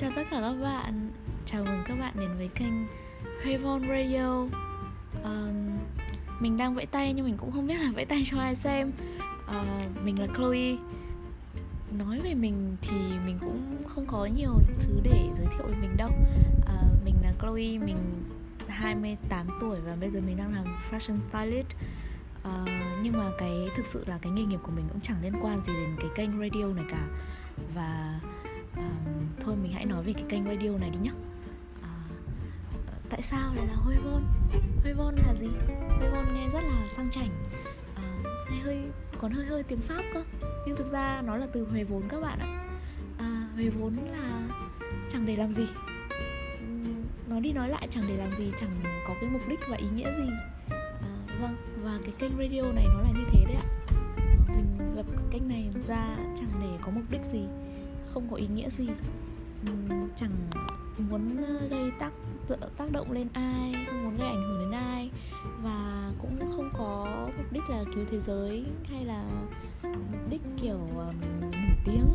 chào tất cả các bạn. Chào mừng các bạn đến với kênh Huyền Vôn Radio. Mình đang vẫy tay nhưng mình cũng không biết là vẫy tay cho ai xem. Mình là Chloe. Nói về mình thì mình cũng không có nhiều thứ để giới thiệu về mình đâu. Mình là Chloe, mình 28 tuổi và bây giờ mình đang làm fashion stylist. Nhưng mà thực sự là cái nghề nghiệp của mình cũng chẳng liên quan gì đến cái kênh radio này cả. Và thôi mình hãy nói về cái kênh radio này đi nhé. Tại sao lại là huevon? Huevon là gì? Huevon nghe rất là sang chảnh, nghe hơi tiếng Pháp cơ. Nhưng thực ra nó là từ huevon các bạn ạ. Huevon là chẳng để làm gì. Nói đi nói lại chẳng để làm gì, chẳng có cái mục đích và ý nghĩa gì. Vâng, và cái kênh radio này nó là như thế đấy ạ. Mình lập cái kênh này ra chẳng để có mục đích gì, không có ý nghĩa gì, chẳng muốn gây tác động lên ai, không muốn gây ảnh hưởng đến ai, và cũng không có mục đích là cứu thế giới hay là mục đích kiểu nổi tiếng.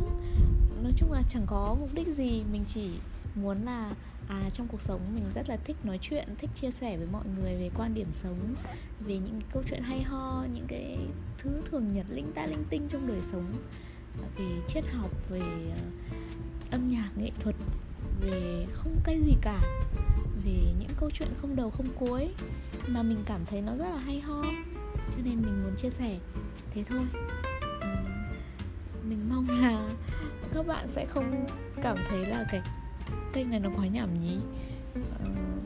Nói chung là chẳng có mục đích gì, mình chỉ muốn là trong cuộc sống mình rất là thích nói chuyện, thích chia sẻ với mọi người về quan điểm sống, về những câu chuyện hay ho, những cái thứ thường nhật linh ta linh tinh trong đời sống, về triết học, về âm nhạc, nghệ thuật, về không cái gì cả, về những câu chuyện không đầu không cuối mà mình cảm thấy nó rất là hay ho, cho nên mình muốn chia sẻ thế thôi. Mình mong là các bạn sẽ không cảm thấy là cái kênh này nó quá nhảm nhí,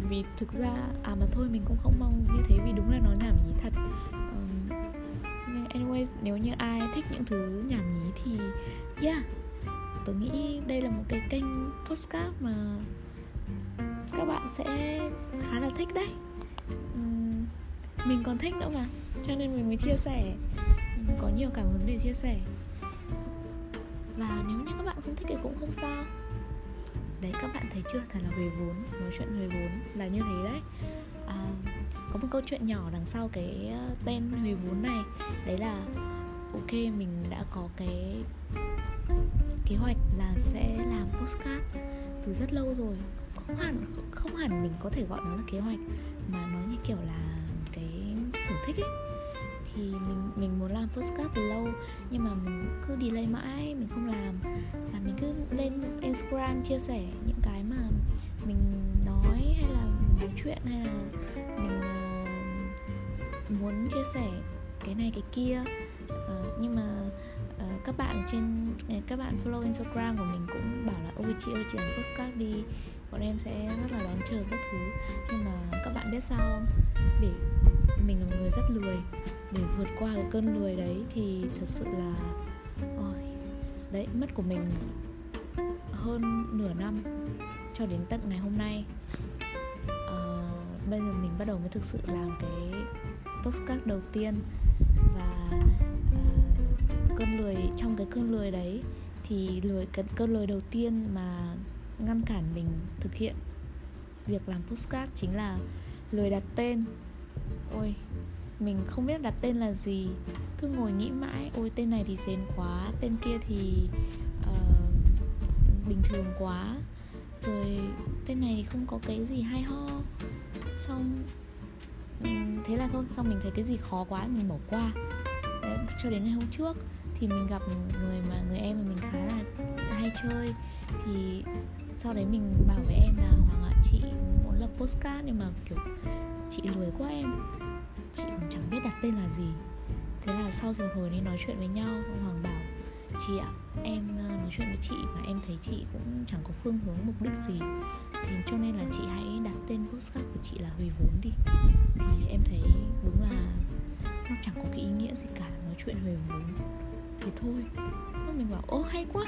vì thực ra mà thôi mình cũng không mong như thế, vì đúng là nó nhảm nhí thật. Anyways, nếu như ai thích những thứ nhảm nhí thì tớ nghĩ đây là một cái kênh podcast mà các bạn sẽ khá là thích đấy. Mình còn thích nữa mà, cho nên mình mới chia sẻ, mình có nhiều cảm hứng để chia sẻ. Và nếu như các bạn không thích thì cũng không sao. Đấy, các bạn thấy chưa, thật là huevon, nói chuyện huevon là như thế đấy. Có một câu chuyện nhỏ đằng sau cái tên huevon này. Đấy là ok, mình đã có cái kế hoạch là sẽ làm podcast từ rất lâu rồi. Không hẳn mình có thể gọi nó là kế hoạch, mà nó như kiểu là cái sở thích ấy. Thì mình muốn làm podcast từ lâu, nhưng mà mình cứ delay mãi, mình không làm. Và mình cứ lên Instagram chia sẻ những cái mà mình nói, hay là mình nói chuyện, hay là mình muốn chia sẻ cái này cái kia. Nhưng mà các bạn follow Instagram của mình cũng bảo là ôi chị ơi, chị làm podcast đi, bọn em sẽ rất là đón chờ các thứ. Nhưng mà các bạn biết sao không? Để mình là một người rất lười, để vượt qua cái cơn lười đấy thì thật sự là đấy, mất của mình hơn nửa năm cho đến tận ngày hôm nay. Bây giờ mình bắt đầu mới thực sự làm cái podcast đầu tiên. Và trong cái cơn lười đấy thì cơn lười đầu tiên mà ngăn cản mình thực hiện việc làm podcast chính là lười đặt tên. Ôi, mình không biết đặt tên là gì, cứ ngồi nghĩ mãi, ôi tên này thì xến quá, tên kia thì bình thường quá, rồi tên này thì không có cái gì hay ho. Xong thế là thôi, xong mình thấy cái gì khó quá mình bỏ qua. Đấy, cho đến ngày hôm trước thì mình gặp người em mà mình khá là hay chơi, thì sau đấy mình bảo với em là Hoàng ạ, chị muốn lập podcast nhưng mà kiểu chị lười quá em, chị cũng chẳng biết đặt tên là gì. Thế là sau một hồi đi nói chuyện với nhau, Hoàng bảo chị ạ, em nói chuyện với chị mà em thấy chị cũng chẳng có phương hướng mục đích gì, thì cho nên là chị hãy đặt tên podcast của chị là huevon đi. Thì em thấy đúng là nó chẳng có cái ý nghĩa gì cả, nói chuyện huevon thì thôi. Xong mình bảo ô hay quá,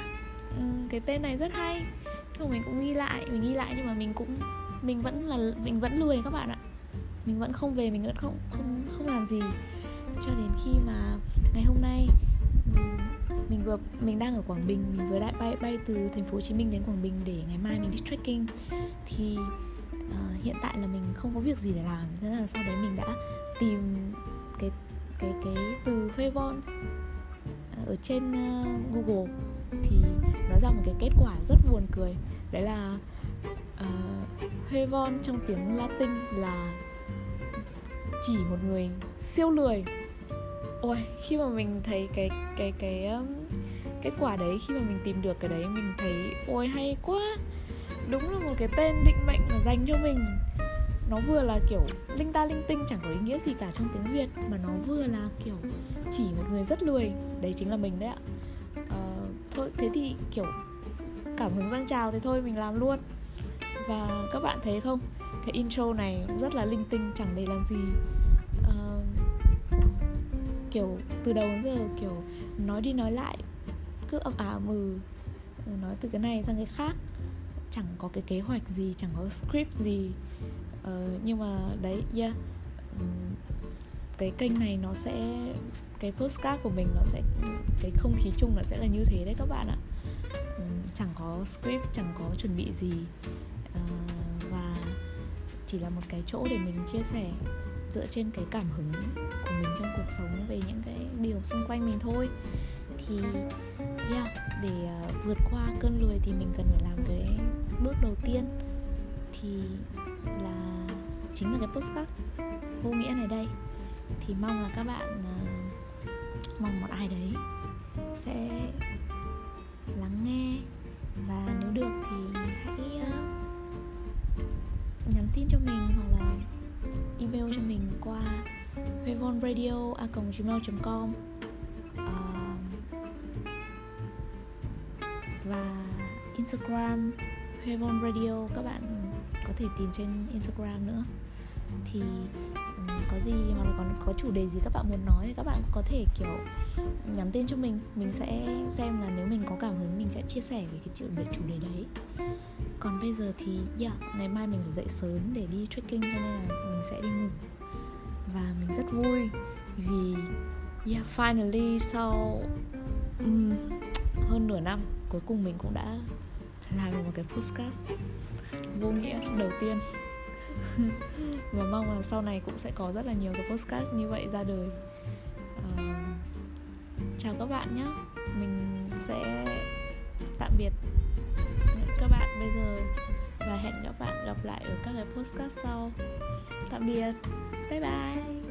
cái tên này rất hay. Xong mình cũng ghi lại, nhưng mà mình vẫn lười các bạn ạ. Mình vẫn không về, mình vẫn không làm gì, cho đến khi mà ngày hôm nay mình đang ở Quảng Bình, mình vừa đã bay từ Thành phố Hồ Chí Minh đến Quảng Bình để ngày mai mình đi trekking. Thì hiện tại là mình không có việc gì để làm, thế là sau đấy mình đã tìm cái từ huevon ở trên Google, thì nó ra một cái kết quả rất buồn cười. Đấy là huevon trong tiếng Latin là chỉ một người siêu lười. Ôi, khi mà mình thấy cái quả đấy, khi mà mình tìm được cái đấy, mình thấy ôi hay quá. Đúng là một cái tên định mệnh mà dành cho mình. Nó vừa là kiểu linh ta linh tinh, chẳng có ý nghĩa gì cả trong tiếng Việt, mà nó vừa là kiểu chỉ một người rất lười. Đấy chính là mình đấy ạ. Thôi thế thì kiểu cảm hứng dâng trào thì thôi mình làm luôn. Và các bạn thấy không, cái intro này rất là linh tinh, chẳng để làm gì. Kiểu từ đầu đến giờ kiểu nói đi nói lại, cứ ậm à mừ, nói từ cái này sang cái khác, chẳng có cái kế hoạch gì, chẳng có script gì. Nhưng mà đấy, yeah, cái kênh này nó sẽ, cái podcast của mình nó sẽ, cái không khí chung nó sẽ là như thế đấy các bạn ạ. Chẳng có script, chẳng có chuẩn bị gì, và chỉ là một cái chỗ để mình chia sẻ dựa trên cái cảm hứng của mình trong cuộc sống về những cái điều xung quanh mình thôi. Thì yeah, để vượt qua cơn lười thì mình cần phải làm cái bước đầu tiên, thì là chính là cái podcast vô nghĩa này đây. Thì mong là các bạn, mong một ai đấy sẽ lắng nghe, và nếu được thì hãy nhắn tin cho mình hoặc là email cho mình qua huevonradio@gmail.com. Và Instagram Huevon Radio, các bạn có thể tìm trên Instagram nữa. Thì có gì hoặc là có chủ đề gì các bạn muốn nói thì các bạn có thể kiểu nhắn tin cho mình. Mình sẽ xem là nếu mình có cảm hứng mình sẽ chia sẻ về cái chuyện về chủ đề đấy. Còn bây giờ thì ngày mai mình phải dậy sớm để đi trekking, cho nên là mình sẽ đi ngủ. Và mình rất vui vì finally sau hơn nửa năm, cuối cùng mình cũng đã làm được một cái podcast vô nghĩa đầu tiên. Và mong là sau này cũng sẽ có rất là nhiều cái podcast như vậy ra đời. Chào các bạn nhé. Mình sẽ tạm biệt các bạn bây giờ, và hẹn các bạn gặp lại ở các cái podcast sau. Tạm biệt, bye bye.